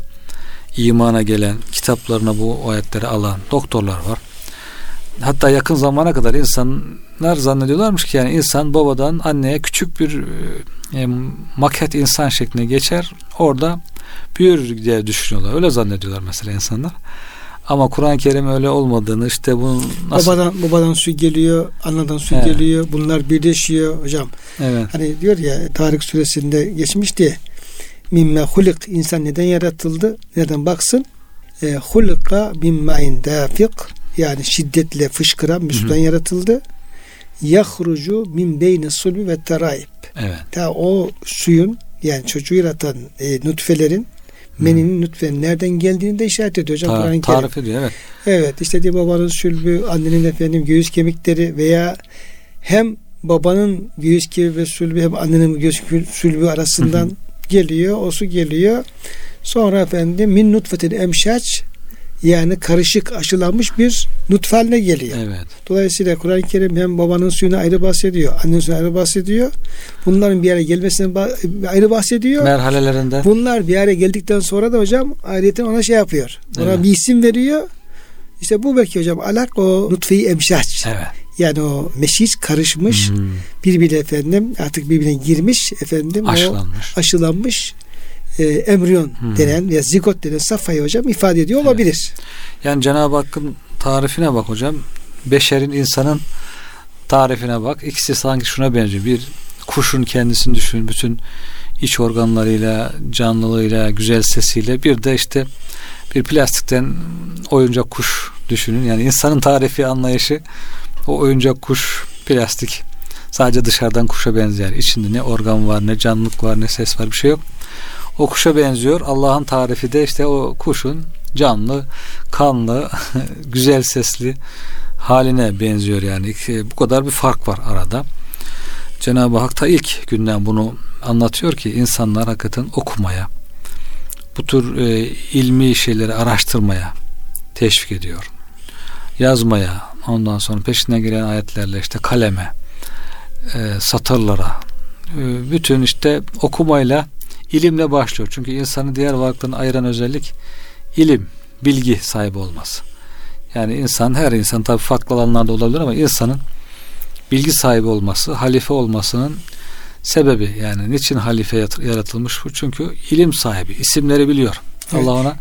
imana gelen, kitaplarına bu ayetleri alan doktorlar var. Hatta yakın zamana kadar insanlar zannediyorlarmış ki yani insan babadan anneye küçük bir e, maket insan şekline geçer, orada büyür diye düşünüyorlar. Öyle zannediyorlar mesela insanlar. Ama Kur'an-ı Kerim öyle olmadığını, işte bunun nasıl... Babadan, babadan su geliyor, anadan su evet. geliyor, bunlar birleşiyor hocam. Evet. Hani diyor ya Tarık suresinde geçmişti. Mimme hulik, insan neden yaratıldı? Neden baksın? E, hulika mimme indafik, yani şiddetle fışkıran Müslüman Hı-hı. yaratıldı. Yahrucu min beyni sulbi ve terayip. Evet. Ta o suyun yani çocuğu yaratan e, nutfelerin Hı-hı. meninin nutfenin nereden geldiğini de işaret ediyor hocam. Ta- Kur'an-ı Kerim. Tarif ediyor evet. Evet işte diye babanın sülbü, annenin efendim göğüs kemikleri veya hem babanın göğüs kemiği ve sülbü hem annenin göğüs sülbü arasından Hı-hı. geliyor. O su geliyor. Sonra efendim min nutfetin emşaç, yani karışık aşılanmış bir nutfe haline geliyor. Evet. Dolayısıyla Kur'an-ı Kerim hem babanın suyuna ayrı bahsediyor, annenin suyuna ayrı bahsediyor. Bunların bir araya gelmesine ayrı bahsediyor. Merhalelerinde. Bunlar bir araya geldikten sonra da hocam ayrıca ona şey yapıyor. Ona evet. bir isim veriyor. İşte bu belki hocam alak o nutfe-i emşaç. Evet. Yani o meşiş karışmış. Hmm. Birbirine efendim artık birbirine girmiş efendim. Aşılanmış. O aşılanmış. E, embriyon hmm. denen veya zigot denen safhayı hocam ifade ediyor olabilir. Evet. Yani Cenab-ı Hakk'ın tarifine bak hocam. Beşerin, insanın tarifine bak. İkisi sanki şuna benziyor. Bir kuşun kendisini düşün. Bütün iç organlarıyla, canlılığıyla, güzel sesiyle. Bir de işte bir plastikten oyuncak kuş düşünün. Yani insanın tarifi, anlayışı o oyuncak kuş, plastik. Sadece dışarıdan kuşa benzer. İçinde ne organ var, ne canlılık var, ne ses var, bir şey yok. O kuşa benziyor. Allah'ın tarifi de işte o kuşun canlı, kanlı, güzel sesli haline benziyor yani. Bu kadar bir fark var arada. Cenab-ı Hak da ilk günden bunu anlatıyor ki insanlar hakikaten okumaya, bu tür e, ilmi şeyleri araştırmaya teşvik ediyor. Yazmaya, ondan sonra peşinden gelen ayetlerle işte kaleme, e, satırlara, e, bütün işte okumayla, İlimle başlıyor. Çünkü insanı diğer varlıklardan ayıran özellik ilim, bilgi sahibi olması. Yani insan, her insan tabii farklı alanlarda olabilir ama insanın bilgi sahibi olması, halife olmasının sebebi. Yani niçin halife yaratılmış bu? Çünkü ilim sahibi, isimleri biliyor. Evet. Allah ona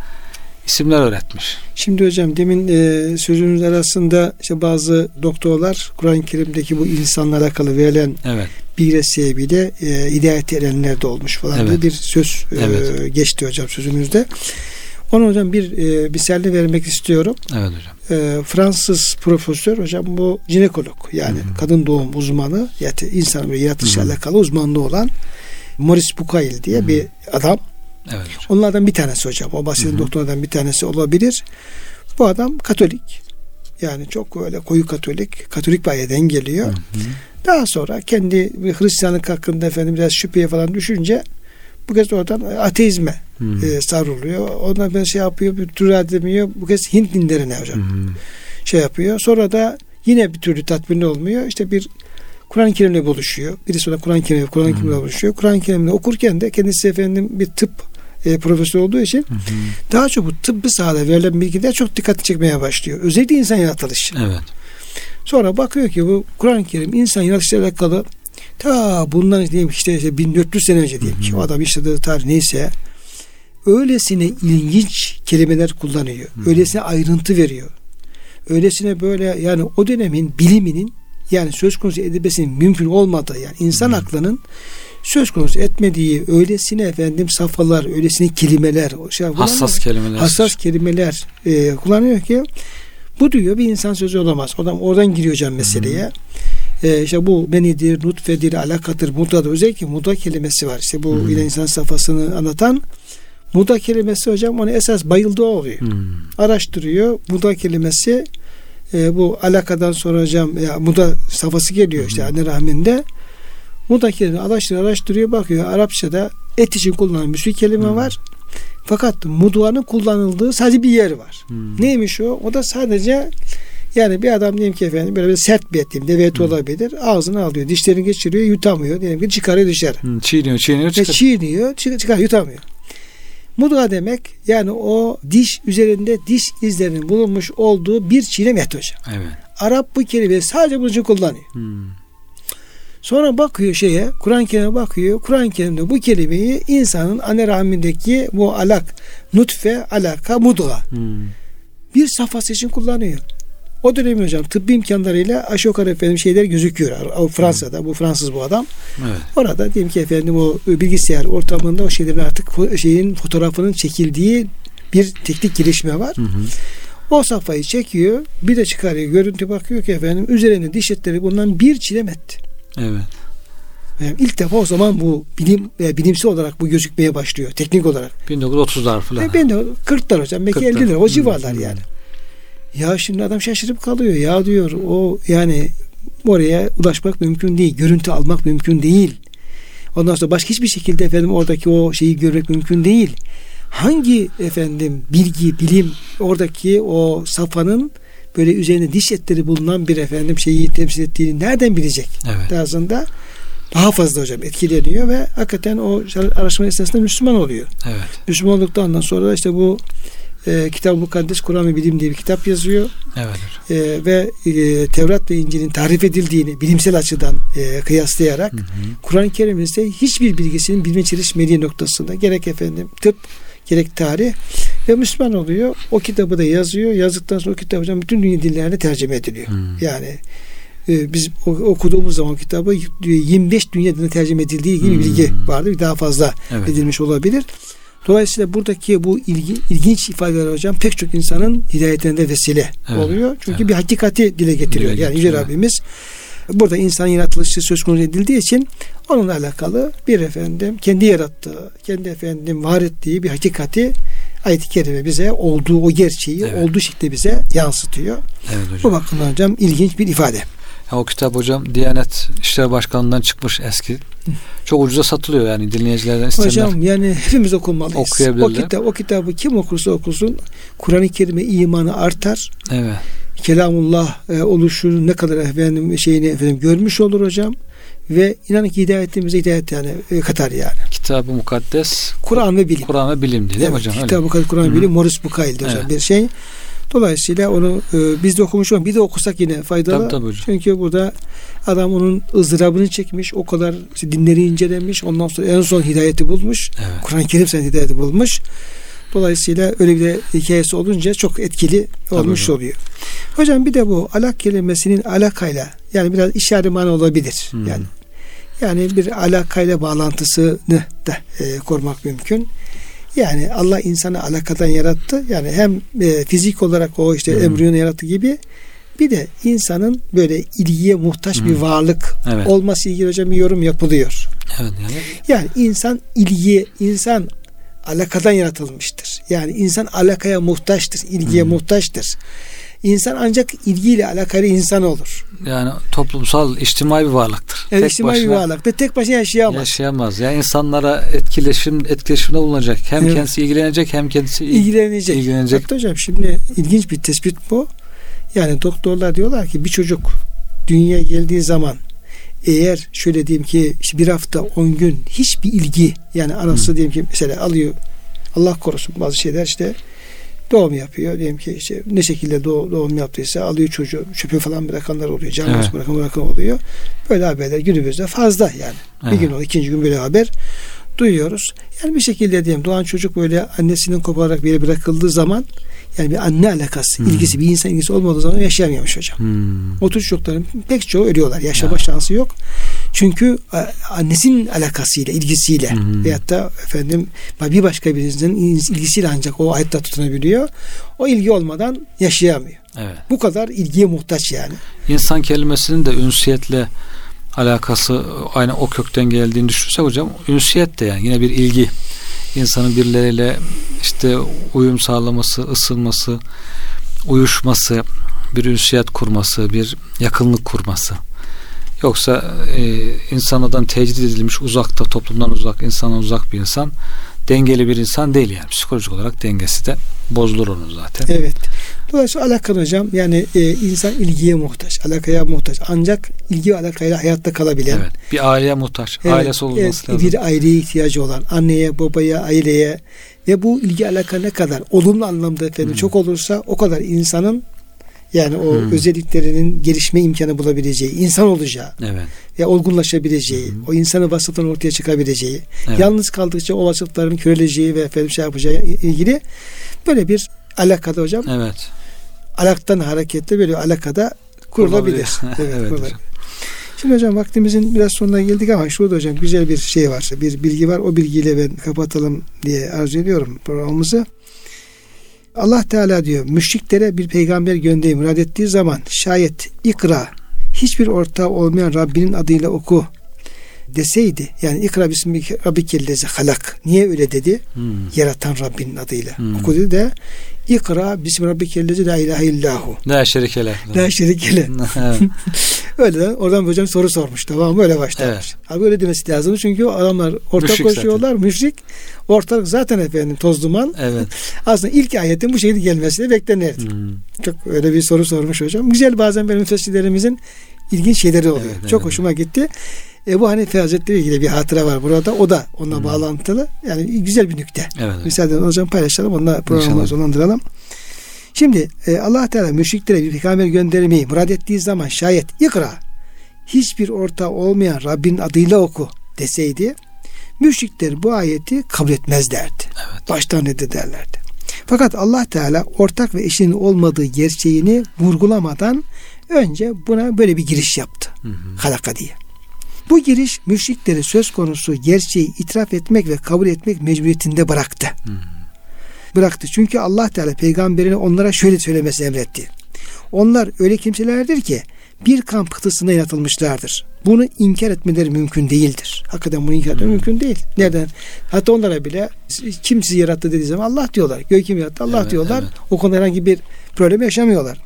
isimler öğretmiş. Şimdi hocam demin e, sözünüz arasında işte bazı doktorlar Kur'an-ı Kerim'deki bu insanlara alakalı verilen evet. bilgi sebebiyle e, hidayet edenler de olmuş falan evet. bir söz e, evet. geçti hocam sözünüzde. Onu hocam bir e, misalini vermek istiyorum. Evet hocam. E, Fransız profesör hocam bu jinekolog yani Hı-hı. kadın doğum uzmanı yani insanın yaratılışla alakalı uzmanlığı olan Maurice Bucaille diye Hı-hı. bir adam. Evet. Onlardan bir tanesi hocam. O bahsedilen doktorlardan bir tanesi olabilir. Bu adam Katolik. Yani çok öyle koyu Katolik. Katolik bir aileden geliyor. Hı hı. Daha sonra kendi Hristiyanlık hakkında efendim biraz şüpheye falan düşünce bu kez oradan ateizme e, sarılıyor. Ondan ben şey yapıyor, bir türlü edemiyor. Bu kez Hint dinlerine hocam. Hı hı. Şey yapıyor. Sonra da yine bir türlü tatmin olmuyor. İşte bir Kur'an-ı Kerim'le buluşuyor. Birisi ona Kur'an-ı Kerim'le Kur'an-ı Kerim'le buluşuyor. Kur'an-ı Kerim'le okurken de kendisi efendim bir tıp E, profesör olduğu için hı hı. daha çok bu tıbbi sahada verilen bilgiler çok dikkatini çekmeye başlıyor. Özellikle insan yaratılışı. Evet. Sonra bakıyor ki bu Kur'an-ı Kerim insan yaratılışıyla alakalı ta bundan diyeyim işte, işte bin dört yüz sene önce diyeyim ki o adam yaşadığı tarih neyse öylesine ilginç kelimeler kullanıyor. Hı hı. Öylesine ayrıntı veriyor. Öylesine böyle yani o dönemin biliminin yani söz konusu edebesinin mümkün olmadığı yani insan hı hı. aklının söz konusu etmediği öylesine efendim safhalar, öylesine kelimeler, şey, hassas kelimeler, hassas kelimeler e, kullanıyor ki bu diyor bir insan sözü olamaz. Adam oradan giriyor can meseleye. E, işte bu menidir, nutfedir, alakadır, mudadır. Özellikle muda kelimesi var. İşte bu Hı-hı. yine insan safhasını anlatan muda kelimesi hocam ona esas bayıldığı oluyor. Hı-hı. Araştırıyor muda kelimesi e, bu alakadan sonra hocam ya, muda safhası geliyor işte Hı-hı. anne rahminde. Mudakilerini araştırıyor, araştırıyor, bakıyor. Arapçada et için kullanılan bir sürü kelime hmm. var. Fakat muduanın kullanıldığı sadece bir yer var. Hmm. Neymiş o? O da sadece yani bir adam diyelim ki efendim böyle bir sert bir et diyeyim. Deve eti hmm. olabilir. Ağzına alıyor. Dişlerini geçiriyor. Yutamıyor. Diyelim ki çıkarıyor dışarı. Hmm. Çiğniyor, çiğniyor, çıkarıyor. Çiğniyor, çıkarıyor, çıkar, yutamıyor. Mudua demek yani o diş üzerinde diş izlerinin bulunmuş olduğu bir çiğneme et hocam. Evet. Arap bu kelimeyi sadece bunun için kullanıyor. Hmm. Sonra bakıyor şeye, Kur'an-ı Kerim'e bakıyor. Kur'an-ı Kerim'de bu kelimeyi insanın anne rahmindeki bu alak, nutfe, alaka, mudga. Hmm. Bir safhası için kullanıyor. O dönem hocam tıbbi imkanlarıyla aşağı yukarı efendim şeyler gözüküyor. Fransa'da, hmm. bu Fransız bu adam. Evet. Orada diyelim ki efendim o bilgisayar ortamında o şeylerin artık şeyin fotoğrafının çekildiği bir teknik gelişme var. Hmm. O safhayı çekiyor, bir de çıkarıyor. Görüntü bakıyor ki efendim üzerine diş etleri bundan bir çilem etti. Evet. Yani ilk defa o zaman bu bilim veya bilimsel olarak bu gözükmeye başlıyor teknik olarak. bin dokuz yüz otuzlar falan. E, kırklar hocam belki elliler o civarlar hmm. yani. Ya şimdi adam şaşırıp kalıyor. Ya diyor o yani oraya ulaşmak mümkün değil. Görüntü almak mümkün değil. Ondan sonra başka hiçbir şekilde efendim oradaki o şeyi görmek mümkün değil. Hangi efendim bilgi, bilim oradaki o safhanın böyle üzerine diş etleri bulunan bir efendim şeyi temsil ettiğini nereden bilecek? Evet. Aslında daha fazla hocam etkileniyor ve hakikaten o araştırma esnasında Müslüman oluyor. Evet. Müslüman olduktan sonra işte bu e, Kitab-ı Mukaddes Kur'an ve Bilim diye bir kitap yazıyor. Evet. E, ve e, Tevrat ve İncil'in tarif edildiğini bilimsel açıdan e, kıyaslayarak hı hı. Kur'an-ı Kerim'in ise hiçbir bilgisinin bilime çelişmediği noktasında gerek efendim tıp gerek tarih ve Müslüman oluyor. O kitabı da yazıyor. Yazdıktan sonra o kitap hocam bütün dünya dillerine tercüme ediliyor. Hmm. Yani e, biz okuduğumuz zaman kitabı yirmi beş dünya diline tercüme edildiği gibi hmm. bilgi vardı. Bir daha fazla evet. edilmiş olabilir. Dolayısıyla buradaki bu ilgi, ilginç ifadeler hocam pek çok insanın hidayetlerinde vesile evet. oluyor. Çünkü evet. bir hakikati dile getiriyor. Dile yani Yüce Rabbimiz burada insanın yaratılışı söz konusu edildiği için onunla alakalı bir efendim kendi yarattığı, kendi efendim var ettiği bir hakikati ayet-i kerime bize olduğu o gerçeği evet. olduğu şekilde bize yansıtıyor. Evet, bu bakımdan hocam ilginç bir ifade. Ya, o kitap hocam Diyanet İşleri Başkanlığı'ndan çıkmış eski. Hı. Çok ucuza satılıyor yani dinleyicilerden istenler. Hocam yani hepimiz okunmalıyız. O, kitap, o kitabı kim okursa okusun Kur'an-ı Kerim'e imanı artar. Evet. Kelamullah e, oluşunu ne kadar efendim şeyini efendim görmüş olur hocam ve inanın ki hidayetimize hidayet yani e, katar yani. Kitab-ı Mukaddes Kur'an ve Bilim. Kur'an ve Bilim diye evet, hocam. Kitab-ı Mukaddes Kur'an ve Bilim Maurice Bucaille'di hocam evet. bir şey. Dolayısıyla onu e, biz de okumuş ama bir de okusak yine faydalı. Tabii, tabii çünkü burada adam onun ızdırabını çekmiş, o kadar işte dinleri incelemiş, ondan sonra en son hidayeti bulmuş. Evet. Kur'an-ı Kerim sen hidayeti bulmuş. Dolayısıyla öyle bir de hikayesi olunca çok etkili olmuş Tabii. oluyor. Hocam bir de bu alak kelimesinin alakayla, yani biraz işare mana olabilir. Hmm. Yani yani bir alakayla bağlantısını da e, korumak mümkün. Yani Allah insanı alakadan yarattı. Yani hem e, fizik olarak o işte hmm. embriyonu yarattı gibi, bir de insanın böyle ilgiye muhtaç hmm. bir varlık evet. olması ilgili hocam bir yorum yapılıyor. Evet, yani. yani insan ilgiye, insan alakadan yaratılmıştır. Yani insan alakaya muhtaçtır, ilgiye hmm. muhtaçtır. İnsan ancak ilgiyle alakalı insan olur. Yani toplumsal, içtimai bir varlıktır. Evet, tek içtimai başına, bir varlıktır. Tek başına yaşayamaz. Yaşayamaz. Yani insanlara etkileşim, etkileşimde bulunacak. Hem evet. kendisi ilgilenecek, hem kendisi ilgilenecek. ilgilenecek. Hatta hocam şimdi ilginç bir tespit bu. Yani doktorlar diyorlar ki bir çocuk dünyaya geldiği zaman eğer şöyle diyeyim ki işte bir hafta on gün hiçbir ilgi, yani anası hmm. diyelim ki mesela alıyor, Allah korusun bazı şeyler işte doğum yapıyor. Diyelim ki işte ne şekilde doğum yaptıysa alıyor çocuğu, çöpü falan bırakanlar oluyor. Canlısı evet. bırakan bırakan oluyor. Böyle haberler günümüzde fazla yani. Evet. Bir gün o ikinci gün böyle haber duyuyoruz. Yani bir şekilde diyelim doğan çocuk böyle annesinin kopararak bir yere bırakıldığı zaman, yani bir anne alakası, hmm. ilgisi, bir insan ilgisi olmadığı zaman yaşayamıyormuş hocam. Hmm. O tür çocukların pek çoğu ölüyorlar. Yaşama ya. şansı yok. Çünkü annesinin alakasıyla, ilgisiyle hmm. veyahut da efendim bir başka birisinin ilgisiyle ancak o hayatta tutunabiliyor. O ilgi olmadan yaşayamıyor. Evet. Bu kadar ilgiye muhtaç yani. İnsan kelimesinin de ünsiyetle alakası aynı o kökten geldiğini düşünürsek hocam, ünsiyet de yani yine bir ilgi. İnsanın birileriyle işte uyum sağlaması, ısınması, uyuşması, bir ünsiyet kurması, bir yakınlık kurması. Yoksa e, insanlardan tecrit edilmiş, uzakta, toplumdan uzak, insandan uzak bir insan, dengeli bir insan değil yani. Psikolojik olarak dengesi de bozulur onun zaten. Evet. Dolayısıyla alakalı hocam, yani e, insan ilgiye muhtaç, alakaya muhtaç. Ancak ilgi ve alakayla hayatta kalabilen. Evet. Bir aileye muhtaç. Evet, ailesi olması evet, lazım. Bir aileye ihtiyacı olan, anneye, babaya, aileye ve bu ilgi alaka ne kadar olumlu anlamda efendim hmm. çok olursa o kadar insanın yani o hmm. özelliklerinin gelişme imkanı bulabileceği, insan olacağı evet. ya olgunlaşabileceği, hmm. o insanın vasıflarının ortaya çıkabileceği, evet. yalnız kaldıkça o vasıfların köreleceği ve efendim şey yapacağı ilgili böyle bir alakada hocam. Evet. Alaktan hareketle böyle alakada kurulabilir. Evet, evet kurulabilir. Hocam. Şimdi hocam vaktimizin biraz sonuna geldik ama şurada hocam güzel bir şey var. Bir bilgi var. O bilgiyle ben kapatalım diye arzu ediyorum programımızı. Allah Teala diyor müşriklere bir peygamber göndermeyi murad ettiği zaman şayet ikra, hiçbir ortağı olmayan Rabbinin adıyla oku deseydi, yani ikra bismillahir rabbikellezi halak, niye öyle dedi? Hmm. Yaratan Rabbinin adıyla hmm. oku dedi de ikra bismillahir rabbikellezi la ilahe illahu la şerikele la şerikele öyle oradan hocam soru sormuş, tamam mı? Öyle başlamış. Evet. Abi öyle demesi lazım çünkü adamlar ortak müşrik koşuyorlar zaten. Müşrik ortak zaten efendim toz duman. Evet. Aslında ilk ayetin bu şekilde gelmesini beklenirdi. Hmm. Çok öyle bir soru sormuş hocam. Güzel, bazen benim müfessirlerimizin ilginç şeyleri oluyor. Evet, çok evet. hoşuma gitti. Ebu Hanife Hazretleri ile bir hatıra var burada. O da onunla hmm. bağlantılı. Yani güzel bir nükte. Evet. Müsaadenizle hocam paylaşalım. Onunla programı sonlandıralım. Şimdi Allah Teala müşriklere bir peygamber göndermeyi murad ettiği zaman şayet ikra, hiçbir ortağı olmayan Rabbin adıyla oku deseydi müşrikler bu ayeti kabul etmezlerdi. Evet. Baştan reddederlerdi. Fakat Allah Teala ortak ve eşinin olmadığı gerçeğini vurgulamadan önce buna böyle bir giriş yaptı. Hı hı. Halaka diye. Bu giriş müşrikleri söz konusu gerçeği itiraf etmek ve kabul etmek mecburiyetinde bıraktı. Hı hı. Bıraktı. Çünkü Allah Teala peygamberine onlara şöyle söylemesini emretti. Onlar öyle kimselerdir ki bir kamp kıtasına yaratılmışlardır. Bunu inkar etmeleri mümkün değildir. Hakikaten bunu inkar etmeleri mümkün değil. Nereden? Hatta onlara bile kim sizi yarattı dediği zaman Allah diyorlar. Göğü kim yarattı? Allah evet, diyorlar. Evet. O konuda herhangi bir problem yaşamıyorlar.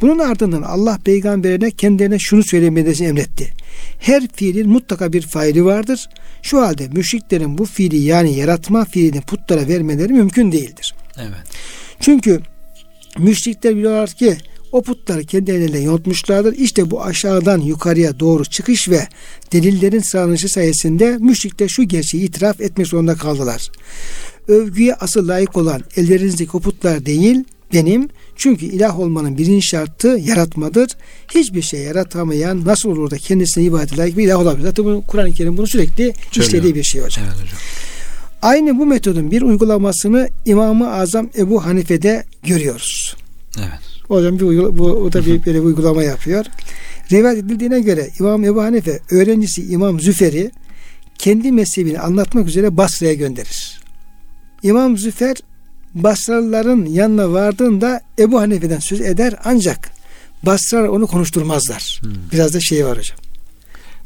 Bunun ardından Allah peygamberine kendilerine şunu söylemelerini emretti. Her fiilin mutlaka bir faili vardır. Şu halde müşriklerin bu fiili, yani yaratma fiilini putlara vermeleri mümkün değildir. Evet. Çünkü müşrikler biliyorlar ki o putları kendi elleriyle yontmuşlardır. İşte bu aşağıdan yukarıya doğru çıkış ve delillerin sıralanışı sayesinde müşrikler şu gerçeği itiraf etmek zorunda kaldılar. Övgüye asıl layık olan ellerinizdeki o putlar değil, benim. Çünkü ilah olmanın birinci şartı yaratmadır. Hiçbir şey yaratamayan nasıl olur da kendisine ibadet layık bir ilah olabilir? Zaten Kur'an-ı Kerim bunu sürekli işlediği bir şey hocam. Evet hocam. Aynı bu metodun bir uygulamasını İmam-ı Azam Ebu Hanife'de görüyoruz. Evet. Hocam bir uygula, bu, o da bir, bir uygulama yapıyor. Rivayet edildiğine göre İmam Ebu Hanife öğrencisi İmam Züfer'i kendi mezhebini anlatmak üzere Basra'ya gönderir. İmam Züfer Basralıların yanına vardığında Ebu Hanife'den söz eder, ancak Basralılar onu konuşturmazlar. Hmm. Biraz da şey var hocam.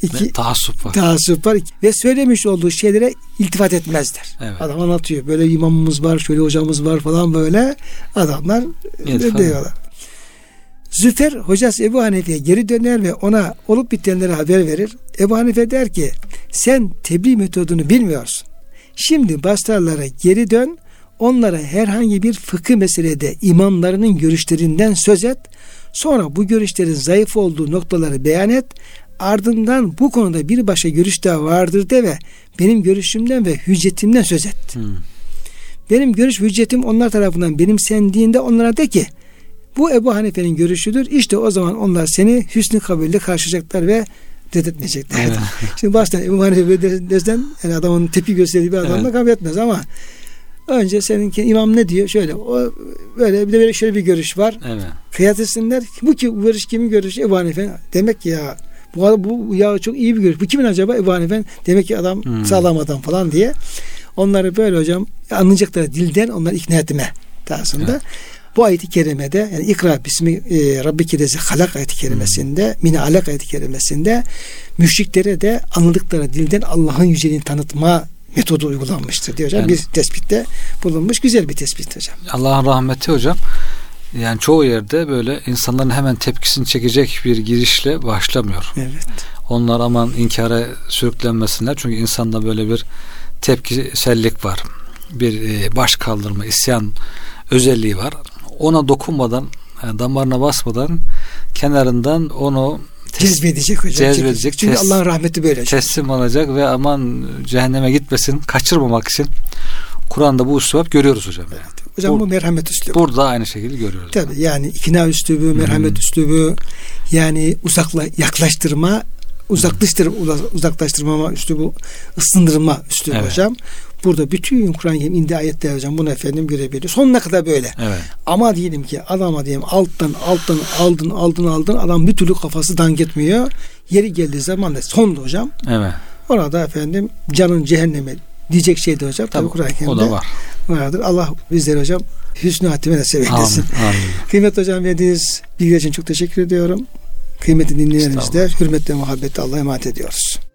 İki, taassup var. Taassup var. Ve söylemiş olduğu şeylere iltifat etmezler. Evet. Adam anlatıyor. Böyle imamımız var, şöyle hocamız var falan böyle. Adamlar evet, diyorlar. Züfer hocası Ebu Hanife'ye geri döner ve ona olup bitenlere haber verir. Ebu Hanife der ki, sen tebliğ metodunu bilmiyorsun. Şimdi Basralılara geri dön. Onlara herhangi bir fıkıh meselede imamlarının görüşlerinden söz et. Sonra bu görüşlerin zayıf olduğu noktaları beyan et. Ardından bu konuda bir başka görüş daha vardır de ve benim görüşümden ve hüccetimden söz et. Hmm. Benim görüş hüccetim onlar tarafından benimsendiğinde onlara de ki, bu Ebu Hanife'nin görüşüdür. İşte o zaman onlar seni hüsnü kabulle karşılayacaklar ve reddetmeyecekler. Evet. Şimdi baştan Ebu Hanife dersen, yani adamın tepki gösterdiği bir adamla evet, kabul etmez ama önce seninki imam ne diyor? Şöyle o böyle bir de böyle şöyle bir görüş var. Evet. Kıyasetsinler. Bu ki bu görüş kimin görüşü? Ebu Hanife. Demek ki ya bu, bu ya çok iyi bir görüş. Bu kimin acaba? Ebu Hanife. Demek ki adam hmm. sağlam adam falan diye. Onları böyle hocam anlayacakları dilden onları ikna etme tarzında. Evet. Bu ayet-i kerimede, yani ikra bismi e, rabbikellezi halak ayet-i kerimesinde, hmm. min alak ayet-i kerimesinde müşriklere de anladıkları dilden Allah'ın yüceliğini tanıtma metodu uygulanmıştır diye hocam. Yani, bir tespitte bulunmuş. Güzel bir tespit hocam. Allah'ın rahmeti hocam. Yani çoğu yerde böyle insanların hemen tepkisini çekecek bir girişle başlamıyor. Evet. Onlar aman inkara sürüklenmesinler. Çünkü insanda böyle bir tepkisellik var. Bir baş kaldırma, isyan özelliği var. Ona dokunmadan, yani damarına basmadan kenarından onu cezbedecek hocam. Cezbedecek. Çünkü Allah'ın rahmeti böyle. Teslim olacak ve aman cehenneme gitmesin, kaçırmamak için Kur'an'da bu üslup görüyoruz hocam. Yani. Evet. Hocam bu, bu merhamet üslubu. Burada aynı şekilde görüyoruz. Tabii yani, yani ikna üslubu, merhamet hmm. üslubu, yani uzakla yaklaştırma, uzaklaştırma, uzaklaştırma üslubu, ısındırma üslubu evet, hocam. Burada bütün Kur'an-ı Kerim indi ayetler hocam bunu efendim görebiliyor. Sonuna kadar böyle. Evet. Ama diyelim ki adama diyelim alttan alttan aldın aldın aldın adam bir türlü kafası dank etmiyor. Yeri geldiği zaman da sondu hocam. Evet. Orada efendim canın cehenneme diyecek şey de hocam. Tabii, Kur'an-ı Kerim'de var, vardır. Allah bizleri hocam hüsnü hatime nasip eylesin. Kıymetli hocam verdiğiniz bilgiler için çok teşekkür ediyorum. Kıymetli dinleyenlerimiz de hürmetle muhabbetle Allah'a emanet ediyoruz.